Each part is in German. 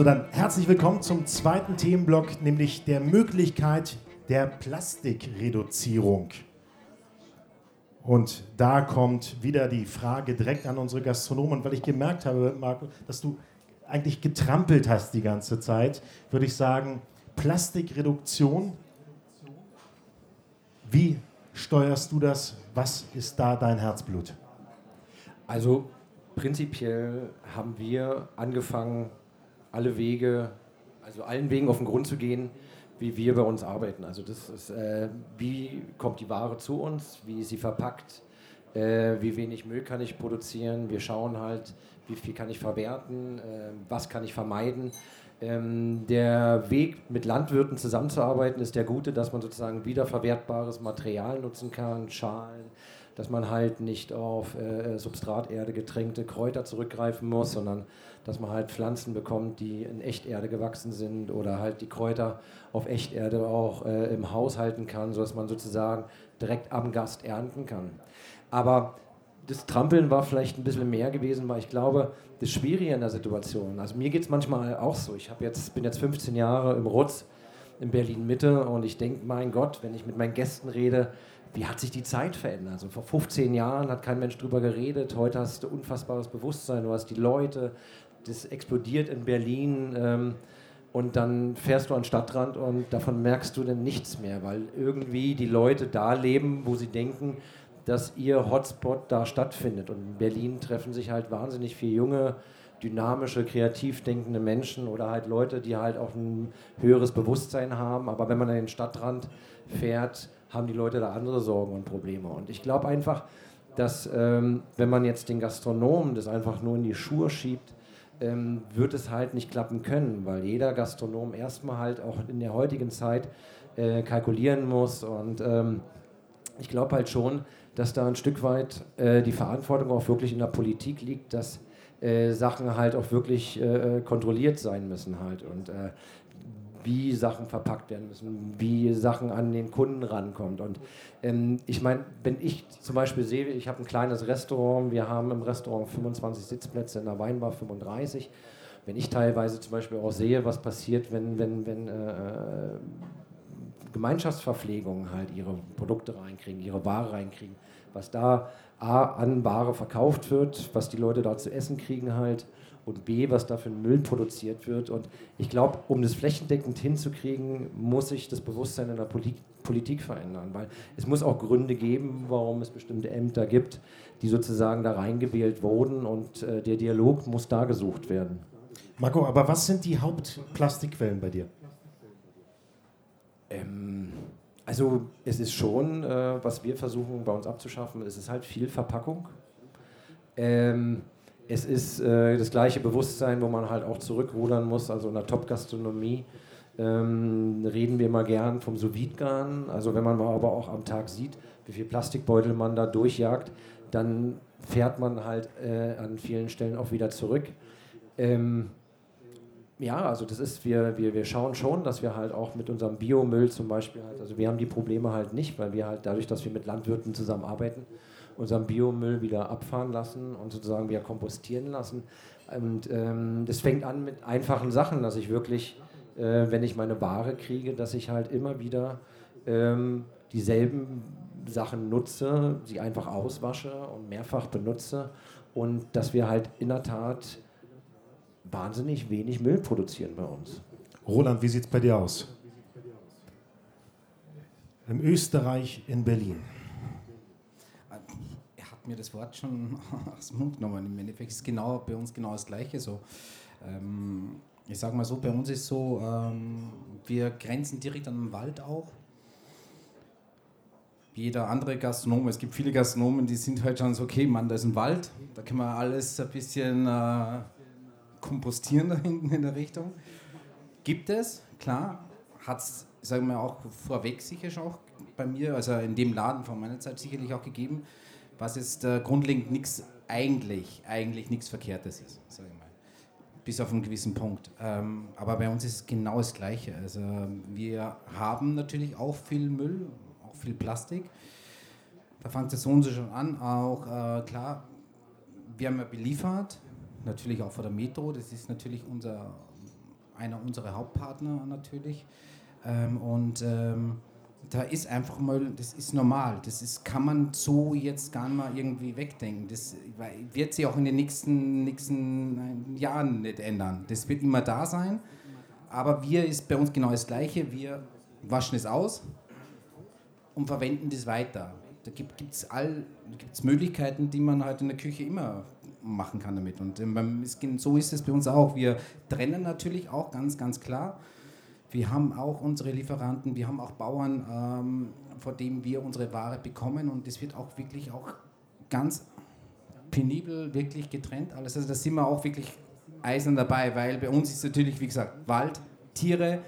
Also dann herzlich willkommen zum zweiten Themenblock, nämlich der Möglichkeit der Plastikreduzierung. Und da kommt wieder die Frage direkt an unsere Gastronomen, weil ich gemerkt habe, Marco, dass du eigentlich getrampelt hast die ganze Zeit, würde ich sagen, Plastikreduktion, wie steuerst du das? Was ist da dein Herzblut? Also prinzipiell haben wir angefangen, allen Wegen auf den Grund zu gehen, wie wir bei uns arbeiten. Also das ist, wie kommt die Ware zu uns, wie ist sie verpackt, wie wenig Müll kann ich produzieren, wir schauen halt, wie viel kann ich verwerten, was kann ich vermeiden. Der Weg, mit Landwirten zusammenzuarbeiten, ist der gute, dass man sozusagen wiederverwertbares Material nutzen kann, Schalen, dass man halt nicht auf Substraterde getränkte Kräuter zurückgreifen muss, sondern dass man halt Pflanzen bekommt, die in Echterde gewachsen sind oder halt die Kräuter auf Echterde auch im Haus halten kann, sodass man sozusagen direkt am Gast ernten kann. Aber das Trampeln war vielleicht ein bisschen mehr gewesen, weil ich glaube, das Schwierige in der Situation, also mir geht es manchmal auch so, ich bin jetzt 15 Jahre im Rutz in Berlin-Mitte und ich denke, mein Gott, wenn ich mit meinen Gästen rede, wie hat sich die Zeit verändert? Also vor 15 Jahren hat kein Mensch drüber geredet, heute hast du unfassbares Bewusstsein, du hast die Leute, das explodiert in Berlin und dann fährst du an den Stadtrand und davon merkst du dann nichts mehr, weil irgendwie die Leute da leben, wo sie denken, dass ihr Hotspot da stattfindet. Und in Berlin treffen sich halt wahnsinnig viele junge, dynamische, kreativ denkende Menschen oder halt Leute, die halt auch ein höheres Bewusstsein haben. Aber wenn man an den Stadtrand fährt, haben die Leute da andere Sorgen und Probleme. Und ich glaube einfach, dass wenn man jetzt den Gastronomen das einfach nur in die Schuhe schiebt, wird es halt nicht klappen können, weil jeder Gastronom erstmal halt auch in der heutigen Zeit kalkulieren muss. Und ich glaube halt schon, dass da ein Stück weit die Verantwortung auch wirklich in der Politik liegt, dass Sachen halt auch wirklich kontrolliert sein müssen halt und wie Sachen verpackt werden müssen, wie Sachen an den Kunden rankommt. Und ich meine, wenn ich zum Beispiel sehe, ich habe ein kleines Restaurant, wir haben im Restaurant 25 Sitzplätze, in der Weinbar 35. Wenn ich teilweise zum Beispiel auch sehe, was passiert, wenn Gemeinschaftsverpflegungen halt ihre Produkte reinkriegen, ihre Ware reinkriegen, was da A, an Ware verkauft wird, was die Leute da zu essen kriegen halt und B, was da für Müll produziert wird. Und ich glaube, um das flächendeckend hinzukriegen, muss sich das Bewusstsein in der Politik verändern, weil es muss auch Gründe geben, warum es bestimmte Ämter gibt, die sozusagen da reingewählt wurden und der Dialog muss da gesucht werden. Marco, aber was sind die Hauptplastikquellen bei dir? Also es ist schon, was wir versuchen bei uns abzuschaffen, es ist halt viel Verpackung. Es ist das gleiche Bewusstsein, wo man halt auch zurückrudern muss, also in der Top-Gastronomie reden wir immer gern vom Sous Vide Garn, also wenn man mal aber auch am Tag sieht, wie viel Plastikbeutel man da durchjagt, dann fährt man halt an vielen Stellen auch wieder zurück. Ja, also das ist, wir schauen schon, dass wir halt auch mit unserem Biomüll zum Beispiel halt, also wir haben die Probleme halt nicht, weil wir halt dadurch, dass wir mit Landwirten zusammenarbeiten, unseren Biomüll wieder abfahren lassen und sozusagen wieder kompostieren lassen. Und das fängt an mit einfachen Sachen, dass ich wirklich, wenn ich meine Ware kriege, dass ich halt immer wieder dieselben Sachen nutze, sie einfach auswasche und mehrfach benutze und dass wir halt in der Tat wahnsinnig wenig Müll produzieren bei uns. Roland, wie sieht es bei dir aus? In Österreich, in Berlin. Er hat mir das Wort schon aus dem Mund genommen. Im Endeffekt ist genau, bei uns genau das Gleiche so. Ich sage mal so, bei uns ist so, wir grenzen direkt an den Wald auch. Jeder andere Gastronom, es gibt viele Gastronomen, die sind halt schon so, okay, Mann, da ist ein Wald, da können wir alles ein bisschen kompostieren da hinten in der Richtung. Gibt es, klar, hat es, sagen wir auch vorweg sicher schon auch bei mir, also in dem Laden von meiner Zeit sicherlich auch gegeben, was jetzt grundlegend nichts, eigentlich nichts Verkehrtes ist, sage ich mal, bis auf einen gewissen Punkt. Aber bei uns ist es genau das Gleiche. Also wir haben natürlich auch viel Müll, auch viel Plastik. Da fängt es uns schon an, auch klar, wir haben ja beliefert, natürlich auch vor der Metro, das ist natürlich unser einer unserer Hauptpartner natürlich. Da ist einfach mal, das ist normal, das ist, kann man so jetzt gar nicht mal irgendwie wegdenken. Das wird sich auch in den nächsten Jahren nicht ändern. Das wird immer da sein, aber wir ist bei uns genau das Gleiche. Wir waschen es aus und verwenden das weiter. Da gibt es Möglichkeiten, die man halt in der Küche immer machen kann damit. Und so ist es bei uns auch. Wir trennen natürlich auch ganz, ganz klar. Wir haben auch unsere Lieferanten, wir haben auch Bauern, vor denen wir unsere Ware bekommen, und das wird auch wirklich auch ganz penibel wirklich getrennt alles. Also da sind wir auch wirklich eisern dabei, weil bei uns ist natürlich, wie gesagt, Wald, Tiere,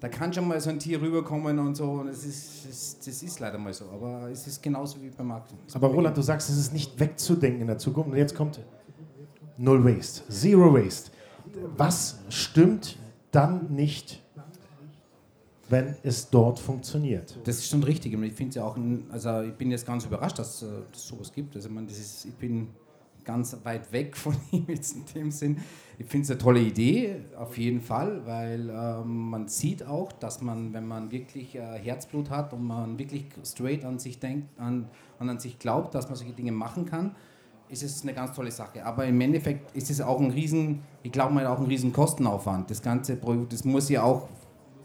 da kann schon mal so ein Tier rüberkommen und so, und das ist leider mal so, aber es ist genauso wie beim Markt. Aber Roland, du sagst, es ist nicht wegzudenken in der Zukunft, und jetzt kommt Null Waste, Zero Waste. Was stimmt dann nicht, wenn es dort funktioniert? Das ist schon richtig. Ich finde es ja auch, ich bin jetzt ganz überrascht, dass es sowas gibt. Also ich bin ganz weit weg von ihm jetzt in dem Sinn. Ich finde es eine tolle Idee, auf jeden Fall, weil man sieht auch, dass man, wenn man wirklich Herzblut hat und man wirklich straight an sich denkt und an sich glaubt, dass man solche Dinge machen kann, ist es eine ganz tolle Sache. Aber im Endeffekt ist es auch ein riesen Kostenaufwand. Das ganze Projekt, das muss ja auch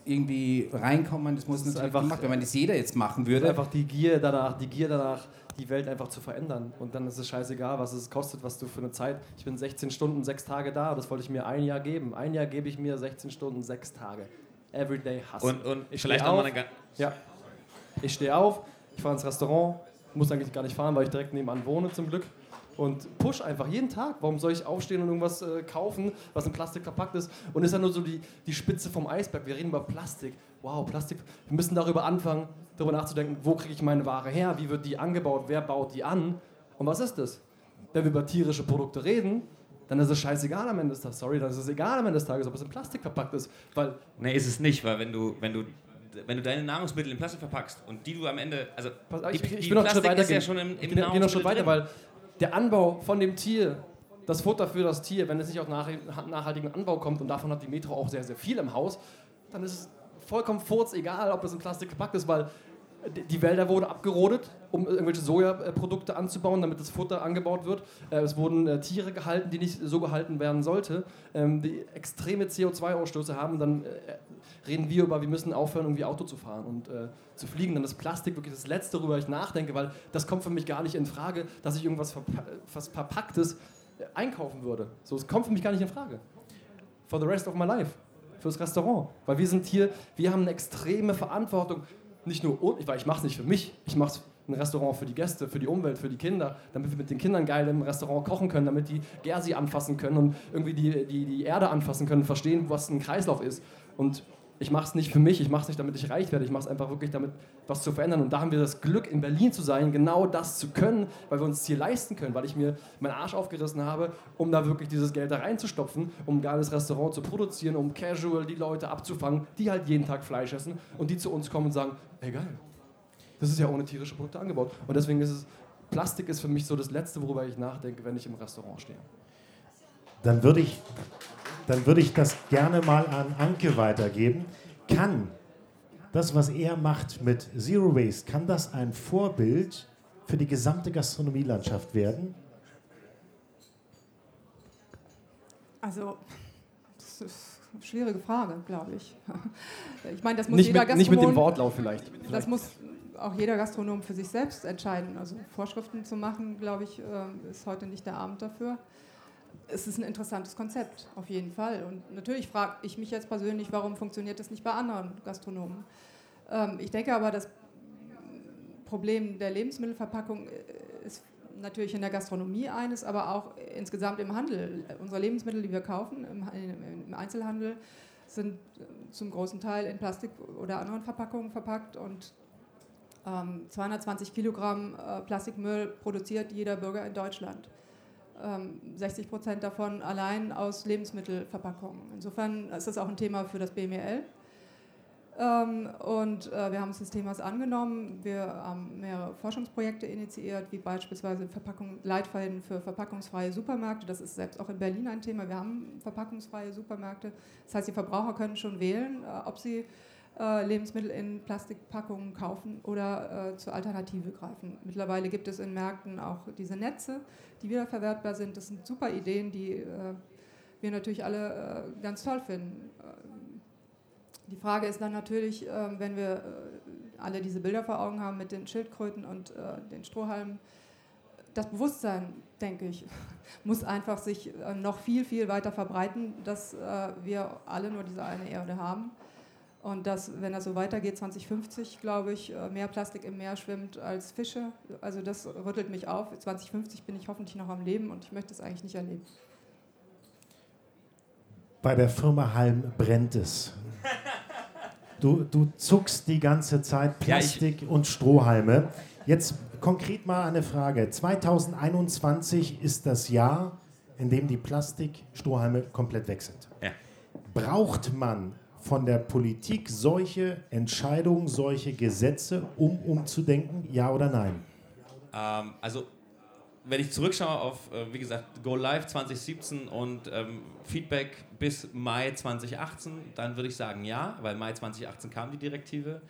irgendwie reinkommen, das muss das natürlich einfach gemacht werden, wenn das jeder jetzt machen würde. Einfach die Gier danach, die Welt einfach zu verändern, und dann ist es scheißegal, was es kostet, was du für eine Zeit, ich bin 16 Stunden, 6 Tage da, das wollte ich mir ein Jahr geben. Ein Jahr gebe ich mir 16 Stunden, 6 Tage. Everyday Hustle. Und ich vielleicht nochmal eine ganze... Ja. Ich stehe auf, ich fahre ins Restaurant, muss eigentlich gar nicht fahren, weil ich direkt nebenan wohne zum Glück. Und push einfach jeden Tag. Warum soll ich aufstehen und irgendwas kaufen, was in Plastik verpackt ist? Und ist ja nur so die Spitze vom Eisberg. Wir reden über Plastik. Wow, Plastik. Wir müssen darüber anfangen, darüber nachzudenken, wo kriege ich meine Ware her? Wie wird die angebaut? Wer baut die an? Und was ist das? Wenn wir über tierische Produkte reden, dann ist es scheißegal am Ende des Tages. Sorry, dann ist es egal am Ende des Tages, ob es in Plastik verpackt ist. Weil nee, ist es nicht, weil wenn du deine Nahrungsmittel in Plastik verpackst und die du am Ende... Also ich bin noch Plastik ist ja schon im Nahrungsmittel. Ich gehe noch schon weiter, weil... Der Anbau von dem Tier, das Futter für das Tier, wenn es nicht auf nachhaltigen Anbau kommt, und davon hat die Metro auch sehr, sehr viel im Haus, dann ist es vollkommen furz egal, ob es in Plastik verpackt ist, weil die Wälder wurden abgerodet, um irgendwelche Sojaprodukte anzubauen, damit das Futter angebaut wird. Es wurden Tiere gehalten, die nicht so gehalten werden sollte, die extreme CO2-Ausstöße haben. Und dann reden wir über, wir müssen aufhören, irgendwie Auto zu fahren und zu fliegen. Dann ist Plastik wirklich das Letzte, worüber ich nachdenke, weil das kommt für mich gar nicht in Frage, dass ich irgendwas Verpacktes einkaufen würde. So, es kommt für mich gar nicht in Frage. For the rest of my life. Fürs Restaurant. Weil wir sind hier, wir haben eine extreme Verantwortung. Nicht nur, weil ich mache es nicht für mich, ich mache ein Restaurant für die Gäste, für die Umwelt, für die Kinder, damit wir mit den Kindern geil im Restaurant kochen können, damit die Gersi anfassen können und irgendwie die Erde anfassen können, verstehen, was ein Kreislauf ist. Und ich mache es nicht für mich, ich mache es nicht, damit ich reich werde, ich mache es einfach wirklich damit, was zu verändern. Und da haben wir das Glück, in Berlin zu sein, genau das zu können, weil wir uns das hier leisten können, weil ich mir meinen Arsch aufgerissen habe, um da wirklich dieses Geld da reinzustopfen, um ein geiles Restaurant zu produzieren, um casual die Leute abzufangen, die halt jeden Tag Fleisch essen und die zu uns kommen und sagen, hey geil, das ist ja ohne tierische Produkte angebaut. Und deswegen ist Plastik ist für mich so das Letzte, worüber ich nachdenke, wenn ich im Restaurant stehe. Dann würde ich das gerne mal an Anke weitergeben. Kann das, was er macht mit Zero Waste, kann das ein Vorbild für die gesamte Gastronomielandschaft werden? Also, das ist eine schwierige Frage, glaube ich. Ich meine, das muss jeder Gastronom... Nicht mit dem Wortlauf vielleicht. Das muss auch jeder Gastronom für sich selbst entscheiden. Also Vorschriften zu machen, glaube ich, ist heute nicht der Abend dafür. Es ist ein interessantes Konzept, auf jeden Fall. Und natürlich frage ich mich jetzt persönlich, warum funktioniert das nicht bei anderen Gastronomen? Ich denke aber, das Problem der Lebensmittelverpackung ist natürlich in der Gastronomie eines, aber auch insgesamt im Handel. Unsere Lebensmittel, die wir kaufen im Einzelhandel, sind zum großen Teil in Plastik oder anderen Verpackungen verpackt, und 220 Kilogramm Plastikmüll produziert jeder Bürger in Deutschland. 60% davon allein aus Lebensmittelverpackungen. Insofern ist das auch ein Thema für das BMEL. Und wir haben uns des Themas angenommen. Wir haben mehrere Forschungsprojekte initiiert, wie beispielsweise Leitfäden für verpackungsfreie Supermärkte. Das ist selbst auch in Berlin ein Thema. Wir haben verpackungsfreie Supermärkte. Das heißt, die Verbraucher können schon wählen, ob sie Lebensmittel in Plastikpackungen kaufen oder zur Alternative greifen. Mittlerweile gibt es in Märkten auch diese Netze, die wiederverwertbar sind. Das sind super Ideen, die wir natürlich alle ganz toll finden. Die Frage ist dann natürlich, wenn wir alle diese Bilder vor Augen haben mit den Schildkröten und den Strohhalmen, das Bewusstsein, denke ich, muss einfach sich noch viel, viel weiter verbreiten, dass wir alle nur diese eine Erde haben. Und dass, wenn das so weitergeht, 2050, glaube ich, mehr Plastik im Meer schwimmt als Fische. Also das rüttelt mich auf. 2050 bin ich hoffentlich noch am Leben und ich möchte es eigentlich nicht erleben. Bei der Firma Halm brennt es. Du zuckst die ganze Zeit Plastik und Strohhalme. Jetzt konkret mal eine Frage. 2021 ist das Jahr, in dem die Plastikstrohhalme komplett weg sind. Ja. Braucht man von der Politik solche Entscheidungen, solche Gesetze, um umzudenken? Ja oder nein? Also, wenn ich zurückschaue auf, wie gesagt, Go Live 2017 und Feedback bis Mai 2018, dann würde ich sagen ja, weil Mai 2018 kam die Direktive.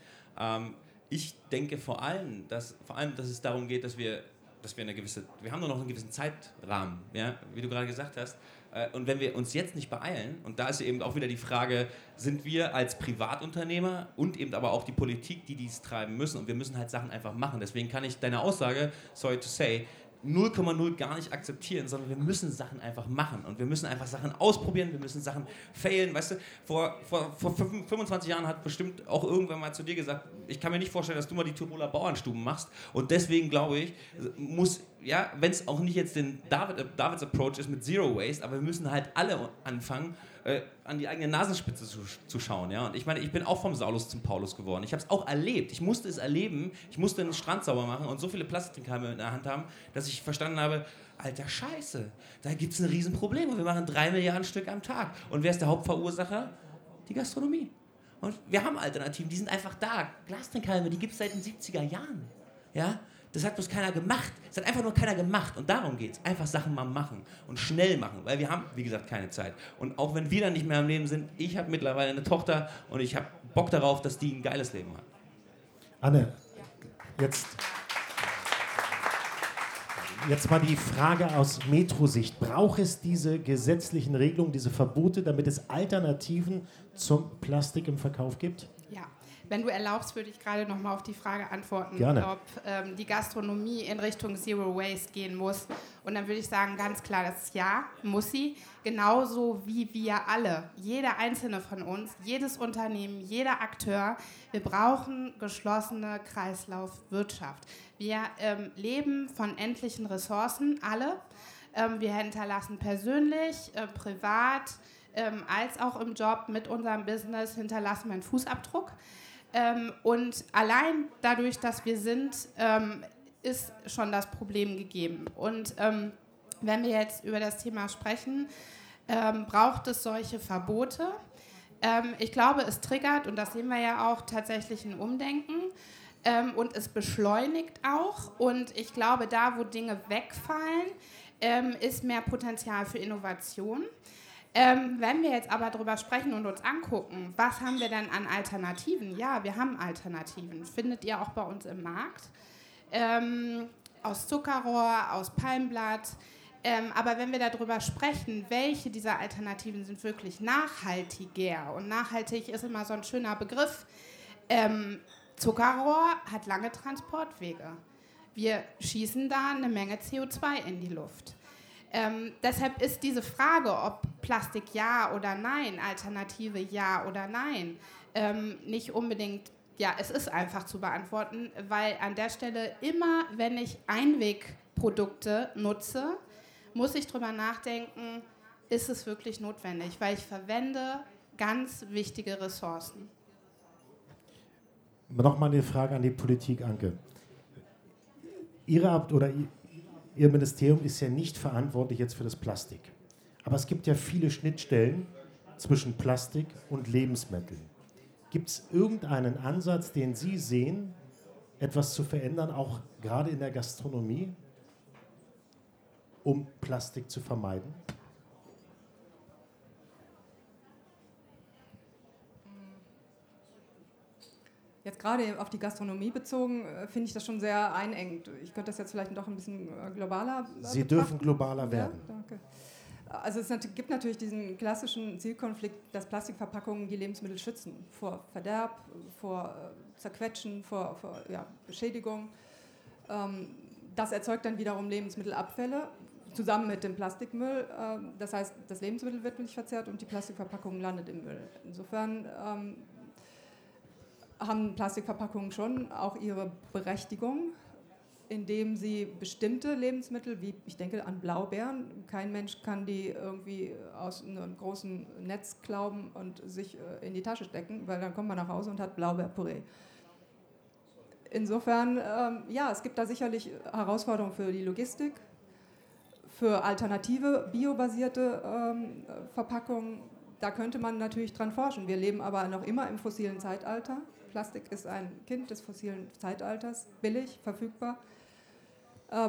Ich denke vor allem, dass es darum geht, dass wir wir haben nur noch einen gewissen Zeitrahmen, ja, wie du gerade gesagt hast. Und wenn wir uns jetzt nicht beeilen, und da ist eben auch wieder die Frage, sind wir als Privatunternehmer und eben aber auch die Politik, die dies treiben müssen, und wir müssen halt Sachen einfach machen. Deswegen kann ich deine Aussage, sorry to say, 0,0 gar nicht akzeptieren, sondern wir müssen Sachen einfach machen und wir müssen einfach Sachen ausprobieren, wir müssen Sachen failen, weißt du, vor 25 Jahren hat bestimmt auch irgendwann mal zu dir gesagt, ich kann mir nicht vorstellen, dass du mal die Tiroler Bauernstuben machst, und deswegen glaube ich, muss, ja, wenn es auch nicht jetzt den Davids Approach ist mit Zero Waste, aber wir müssen halt alle anfangen, an die eigene Nasenspitze zu schauen. Ja? Und ich meine, ich bin auch vom Saulus zum Paulus geworden. Ich habe es auch erlebt. Ich musste es erleben. Ich musste einen Strand sauber machen und so viele Plastikhalme in der Hand haben, dass ich verstanden habe, alter Scheiße, da gibt es ein Riesenproblem. Und wir machen 3 Milliarden Stück am Tag. Und wer ist der Hauptverursacher? Die Gastronomie. Und wir haben Alternativen, die sind einfach da. Plastikhalme, die gibt es seit den 70er Jahren. Ja? Das hat bloß keiner gemacht. Es hat einfach nur keiner gemacht. Und darum geht's. Einfach Sachen mal machen und schnell machen. Weil wir haben, wie gesagt, keine Zeit. Und auch wenn wir dann nicht mehr am Leben sind, ich habe mittlerweile eine Tochter und ich habe Bock darauf, dass die ein geiles Leben hat. Anne, jetzt mal die Frage aus Metro-Sicht. Braucht es diese gesetzlichen Regelungen, diese Verbote, damit es Alternativen zum Plastik im Verkauf gibt? Ja. Wenn du erlaubst, würde ich gerade noch mal auf die Frage antworten, Gerne. Ob die Gastronomie in Richtung Zero Waste gehen muss. Und dann würde ich sagen, ganz klar, das ist ja, muss sie. Genauso wie wir alle, jeder Einzelne von uns, jedes Unternehmen, jeder Akteur. Wir brauchen geschlossene Kreislaufwirtschaft. Wir leben von endlichen Ressourcen, alle. Wir hinterlassen persönlich, privat, als auch im Job mit unserem Business hinterlassen wir einen Fußabdruck. Und allein dadurch, dass wir sind, ist schon das Problem gegeben. Und wenn wir jetzt über das Thema sprechen, braucht es solche Verbote. Ich glaube, es triggert, und das sehen wir ja auch, tatsächlich ein Umdenken. Und es beschleunigt auch. Und ich glaube, da, wo Dinge wegfallen, ist mehr Potenzial für Innovation. Wenn wir jetzt aber darüber sprechen und uns angucken, was haben wir denn an Alternativen? Ja, wir haben Alternativen. Findet ihr auch bei uns im Markt. Aus Zuckerrohr, aus Palmblatt. Aber wenn wir darüber sprechen, welche dieser Alternativen sind wirklich nachhaltiger? Und nachhaltig ist immer so ein schöner Begriff. Zuckerrohr hat lange Transportwege. Wir schießen da eine Menge CO2 in die Luft. Deshalb ist diese Frage, ob Plastik ja oder nein, Alternative ja oder nein, nicht unbedingt, ja, es ist einfach zu beantworten, weil an der Stelle immer, wenn ich Einwegprodukte nutze, muss ich drüber nachdenken, ist es wirklich notwendig, weil ich verwende ganz wichtige Ressourcen. Nochmal eine Frage an die Politik, Anke. Ihr Ministerium ist ja nicht verantwortlich jetzt für das Plastik. Aber es gibt ja viele Schnittstellen zwischen Plastik und Lebensmitteln. Gibt es irgendeinen Ansatz, den Sie sehen, etwas zu verändern, auch gerade in der Gastronomie, um Plastik zu vermeiden? Jetzt gerade auf die Gastronomie bezogen, finde ich das schon sehr einengend. Ich könnte das jetzt vielleicht doch ein bisschen globaler Sie betrachten. Dürfen globaler werden. Ja, danke. Also es gibt natürlich diesen klassischen Zielkonflikt, dass Plastikverpackungen die Lebensmittel schützen vor Verderb, vor Zerquetschen, vor Beschädigung. Das erzeugt dann wiederum Lebensmittelabfälle zusammen mit dem Plastikmüll. Das heißt, das Lebensmittel wird nicht verzehrt und die Plastikverpackung landet im Müll. Insofern haben Plastikverpackungen schon auch ihre Berechtigung, indem sie bestimmte Lebensmittel, wie ich denke an Blaubeeren, kein Mensch kann die irgendwie aus einem großen Netz klauben und sich in die Tasche stecken, weil dann kommt man nach Hause und hat Blaubeerpüree. Insofern, es gibt da sicherlich Herausforderungen für die Logistik, für alternative, biobasierte Verpackungen. Da könnte man natürlich dran forschen. Wir leben aber noch immer im fossilen Zeitalter. Plastik ist ein Kind des fossilen Zeitalters, billig, verfügbar,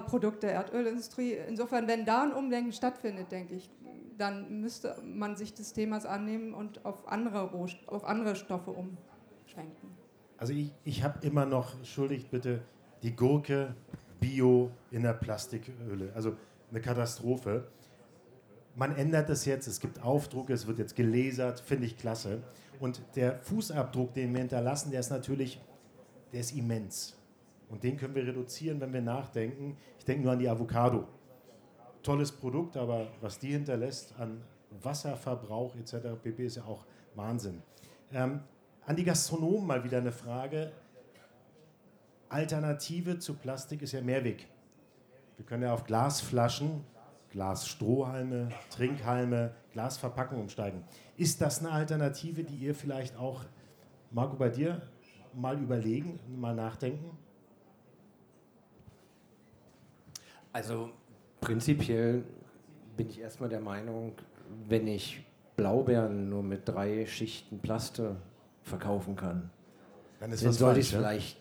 Produkt der Erdölindustrie. Insofern, wenn da ein Umdenken stattfindet, denke ich, dann müsste man sich des Themas annehmen und auf andere Stoffe umschwenken. Also ich habe immer noch, entschuldigt bitte, die Gurke Bio in der Plastikhülle. Also eine Katastrophe. Man ändert das jetzt, es gibt Aufdrucke, es wird jetzt gelasert, finde ich klasse. Und der Fußabdruck, den wir hinterlassen, der ist immens. Und den können wir reduzieren, wenn wir nachdenken. Ich denke nur an die Avocado. Tolles Produkt, aber was die hinterlässt an Wasserverbrauch etc. pp. Ist ja auch Wahnsinn. An die Gastronomen mal wieder eine Frage. Alternative zu Plastik ist ja Mehrweg. Wir können ja auf Glasflaschen, Glasstrohhalme, Trinkhalme, Glasverpackung umsteigen. Ist das eine Alternative, die ihr vielleicht auch, Marco, bei dir mal überlegen, mal nachdenken? Also prinzipiell bin ich erstmal der Meinung, wenn ich Blaubeeren nur mit 3 Schichten Plaste verkaufen kann, dann sollte ich es vielleicht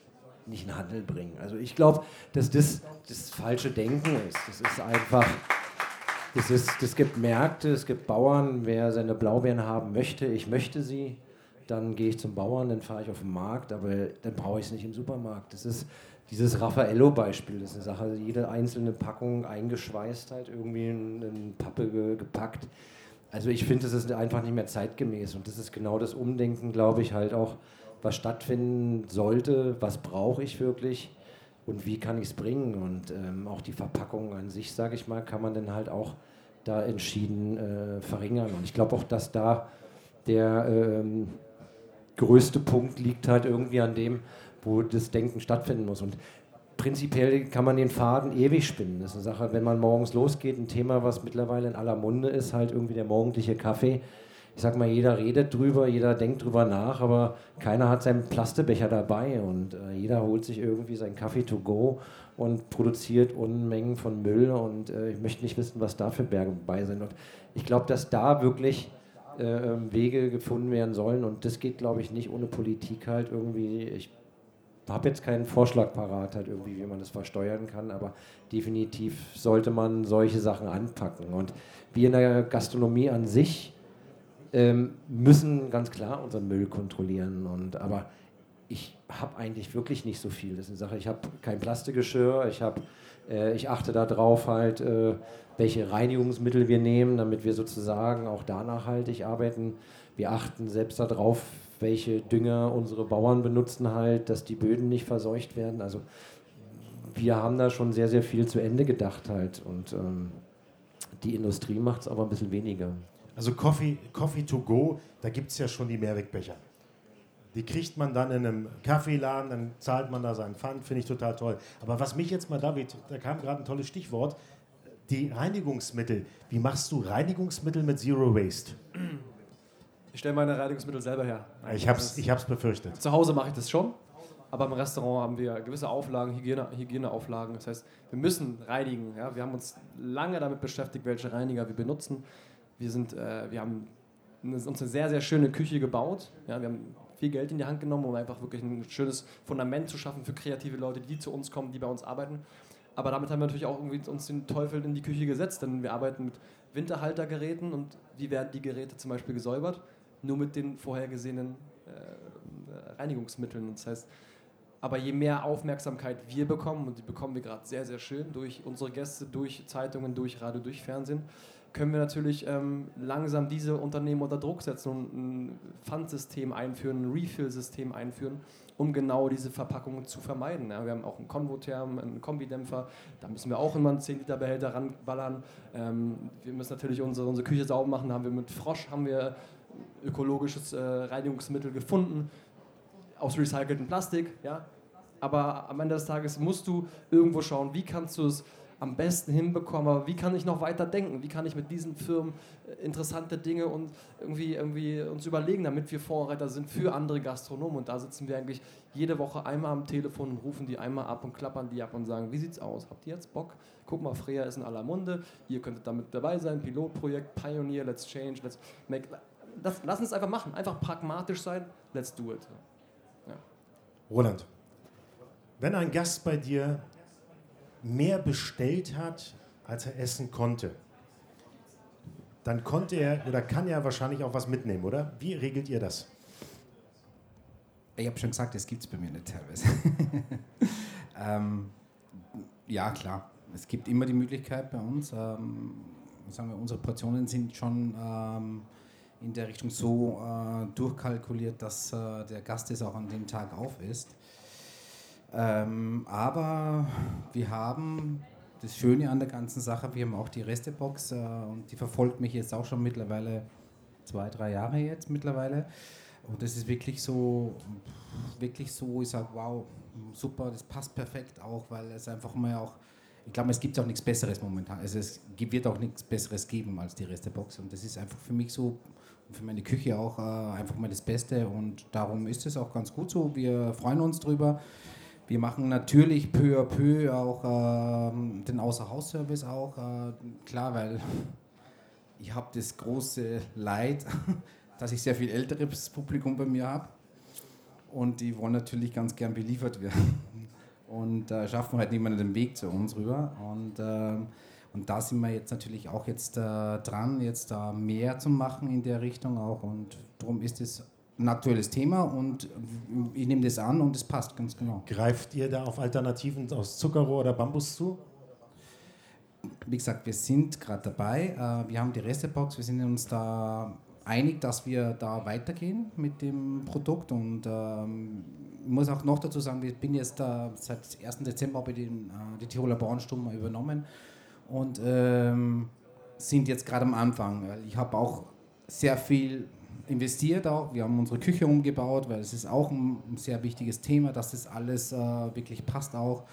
nicht in den Handel bringen. Also ich glaube, dass das das falsche Denken ist. Das ist einfach... Es gibt Märkte, es gibt Bauern, wer seine Blaubeeren haben möchte, ich möchte sie, dann gehe ich zum Bauern, dann fahre ich auf den Markt, aber dann brauche ich es nicht im Supermarkt. Das ist dieses Raffaello-Beispiel, das ist eine Sache, jede einzelne Packung eingeschweißt halt, irgendwie in Pappe gepackt. Also ich finde, das ist einfach nicht mehr zeitgemäß und das ist genau das Umdenken, glaube ich, halt auch, was stattfinden sollte, was brauche ich wirklich. Und wie kann ich es bringen? Und auch die Verpackung an sich, sage ich mal, kann man dann halt auch da entschieden verringern. Und ich glaube auch, dass da der größte Punkt liegt halt irgendwie an dem, wo das Denken stattfinden muss. Und prinzipiell kann man den Faden ewig spinnen. Das ist eine Sache, wenn man morgens losgeht, ein Thema, was mittlerweile in aller Munde ist, halt irgendwie der morgendliche Kaffee. Ich sag mal, jeder redet drüber, jeder denkt drüber nach, aber keiner hat seinen Plastebecher dabei und jeder holt sich irgendwie seinen Kaffee to go und produziert Unmengen von Müll und ich möchte nicht wissen, was da für Berge bei sind. Und ich glaube, dass da wirklich Wege gefunden werden sollen und das geht, glaube ich, nicht ohne Politik halt irgendwie. Ich habe jetzt keinen Vorschlag parat halt irgendwie, wie man das versteuern kann, aber definitiv sollte man solche Sachen anpacken. Und wie in der Gastronomie an sich müssen ganz klar unseren Müll kontrollieren. Aber ich habe eigentlich wirklich nicht so viel. Das ist eine Sache, ich habe kein Plastikgeschirr, ich achte darauf halt, welche Reinigungsmittel wir nehmen, damit wir sozusagen auch da nachhaltig arbeiten. Wir achten selbst darauf, welche Dünger unsere Bauern benutzen halt, dass die Böden nicht verseucht werden. Also wir haben da schon sehr, sehr viel zu Ende gedacht halt. Und die Industrie macht es aber ein bisschen weniger. Also Coffee to go, da gibt es ja schon die Mehrwegbecher. Die kriegt man dann in einem Kaffeeladen, dann zahlt man da seinen Pfand, finde ich total toll. Aber was mich jetzt mal, David, da kam gerade ein tolles Stichwort, die Reinigungsmittel. Wie machst du Reinigungsmittel mit Zero Waste? Ich stelle meine Reinigungsmittel selber her. Ich hab's befürchtet. Zu Hause mache ich das schon, aber im Restaurant haben wir gewisse Auflagen, Hygieneauflagen. Das heißt, wir müssen reinigen. Ja? Wir haben uns lange damit beschäftigt, welche Reiniger wir benutzen. Wir haben uns eine sehr, sehr schöne Küche gebaut. Ja, wir haben viel Geld in die Hand genommen, um einfach wirklich ein schönes Fundament zu schaffen für kreative Leute, die zu uns kommen, die bei uns arbeiten. Aber damit haben wir natürlich auch irgendwie uns den Teufel in die Küche gesetzt, denn wir arbeiten mit Winterhaltergeräten und wie werden die Geräte zum Beispiel gesäubert? Nur mit den vorhergesehenen Reinigungsmitteln. Das heißt, aber je mehr Aufmerksamkeit wir bekommen, und die bekommen wir gerade sehr, sehr schön durch unsere Gäste, durch Zeitungen, durch Radio, durch Fernsehen, können wir natürlich langsam diese Unternehmen unter Druck setzen und ein Pfandsystem einführen, ein Refill-System einführen, um genau diese Verpackungen zu vermeiden. Ja, wir haben auch einen Konvotherm, einen Kombidämpfer, da müssen wir auch immer einen 10-Liter-Behälter ranballern. Wir müssen natürlich unsere Küche sauber machen, da haben wir mit Frosch ökologisches Reinigungsmittel gefunden, aus recyceltem Plastik. Ja? Aber am Ende des Tages musst du irgendwo schauen, wie kannst du es am besten hinbekommen, aber wie kann ich noch weiter denken? Wie kann ich mit diesen Firmen interessante Dinge und irgendwie uns überlegen, damit wir Vorreiter sind für andere Gastronomen? Und da sitzen wir eigentlich jede Woche einmal am Telefon und rufen die einmal ab und klappern die ab und sagen, wie sieht's aus? Habt ihr jetzt Bock? Guck mal, Freya ist in aller Munde, ihr könntet damit dabei sein, Pilotprojekt, Pioneer, let's change, let's make... Lass uns einfach machen, einfach pragmatisch sein, let's do it. Ja. Roland, wenn ein Gast bei dir mehr bestellt hat, als er essen konnte, dann konnte er oder kann er wahrscheinlich auch was mitnehmen, oder? Wie regelt ihr das? Ich habe schon gesagt, das gibt es bei mir nicht teilweise. Ja, klar, es gibt immer die Möglichkeit bei uns, sagen wir, unsere Portionen sind schon in der Richtung so durchkalkuliert, dass der Gast es auch an dem Tag aufisst. Aber wir haben das Schöne an der ganzen Sache, wir haben auch die Restebox und die verfolgt mich jetzt auch schon mittlerweile 2-3 Jahre jetzt mittlerweile. Und das ist wirklich so, ich sage, wow, super, das passt perfekt auch, weil es einfach mal auch, ich glaube, es gibt auch nichts Besseres momentan. Also es wird auch nichts Besseres geben als die Restebox und das ist einfach für mich so, für meine Küche auch einfach mal das Beste und darum ist es auch ganz gut so. Wir freuen uns drüber. Wir machen natürlich peu à peu auch den Außerhausservice auch. Klar, weil ich habe das große Leid, dass ich sehr viel älteres Publikum bei mir habe. Und die wollen natürlich ganz gern beliefert werden. Und schaffen halt niemanden den Weg zu uns rüber. Und da sind wir jetzt natürlich auch jetzt dran, jetzt da mehr zu machen in der Richtung auch. Und darum ist es ein aktuelles Thema und ich nehme das an und es passt ganz genau. Greift ihr da auf Alternativen aus Zuckerrohr oder Bambus zu? Wie gesagt, wir sind gerade dabei. Wir haben die Restebox, wir sind uns da einig, dass wir da weitergehen mit dem Produkt. Und ich muss auch noch dazu sagen, ich bin jetzt da seit 1. Dezember bei die Tiroler Bauernstuben übernommen und sind jetzt gerade am Anfang. Ich habe auch sehr viel investiert auch. Wir haben unsere Küche umgebaut, weil es ist auch ein sehr wichtiges Thema, dass das alles wirklich passt auch.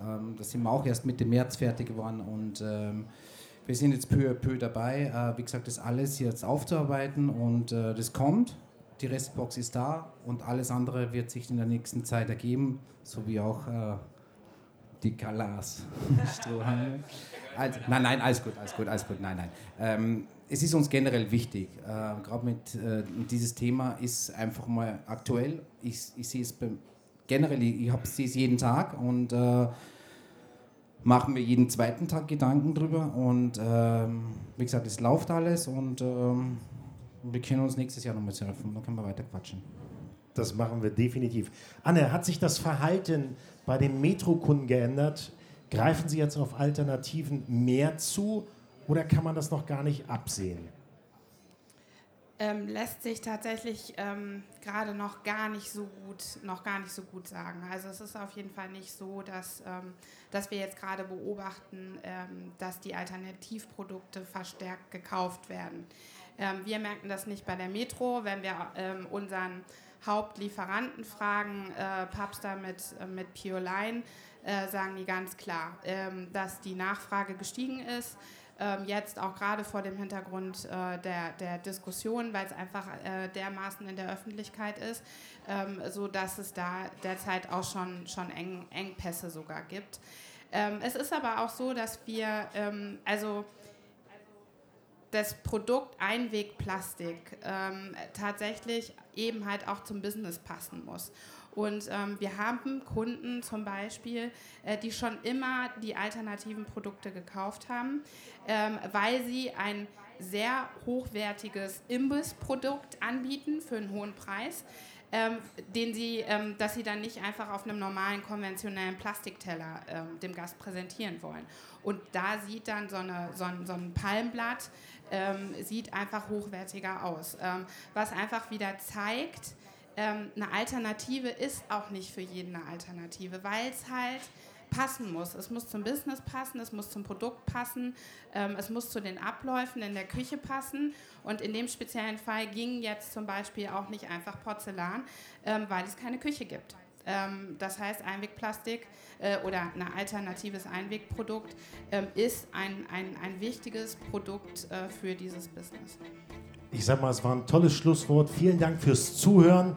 Da sind wir auch erst Mitte März fertig geworden und wir sind jetzt peu à peu dabei, wie gesagt, das alles jetzt aufzuarbeiten und das kommt. Die Restbox ist da und alles andere wird sich in der nächsten Zeit ergeben, sowie auch die Galas. Nein, alles gut, nein. Es ist uns generell wichtig, gerade mit dieses Thema ist einfach mal aktuell. Ich sehe es generell, sehe es jeden Tag und machen wir jeden zweiten Tag Gedanken drüber. Und wie gesagt, es läuft alles und wir können uns nächstes Jahr nochmal treffen, dann können wir weiter quatschen. Das machen wir definitiv. Anne, hat sich das Verhalten bei den Metro-Kunden geändert? Greifen Sie jetzt auf Alternativen mehr zu oder kann man das noch gar nicht absehen? Lässt sich tatsächlich gerade noch gar nicht so gut sagen. Also es ist auf jeden Fall nicht so, dass wir jetzt gerade beobachten, dass die Alternativprodukte verstärkt gekauft werden. Wir merken das nicht bei der Metro, wenn wir unseren Hauptlieferanten fragen, Papstar mit Pureline, sagen die ganz klar, dass die Nachfrage gestiegen ist. Jetzt auch gerade vor dem Hintergrund der Diskussion, weil es einfach dermaßen in der Öffentlichkeit ist, sodass es da derzeit auch schon Engpässe sogar gibt. Es ist aber auch so, dass wir, das Produkt Einwegplastik tatsächlich eben halt auch zum Business passen muss. Und wir haben Kunden zum Beispiel, die schon immer die alternativen Produkte gekauft haben, weil sie ein sehr hochwertiges Imbissprodukt anbieten für einen hohen Preis, dass sie dann nicht einfach auf einem normalen, konventionellen Plastikteller dem Gast präsentieren wollen. Und da sieht dann so ein Palmblatt, sieht einfach hochwertiger aus. Was einfach wieder zeigt, eine Alternative ist auch nicht für jeden eine Alternative, weil es halt passen muss. Es muss zum Business passen, es muss zum Produkt passen, es muss zu den Abläufen in der Küche passen. Und in dem speziellen Fall ging jetzt zum Beispiel auch nicht einfach Porzellan, weil es keine Küche gibt. Das heißt, Einwegplastik oder ein alternatives Einwegprodukt ist ein wichtiges Produkt für dieses Business. Ich sag mal, es war ein tolles Schlusswort. Vielen Dank fürs Zuhören.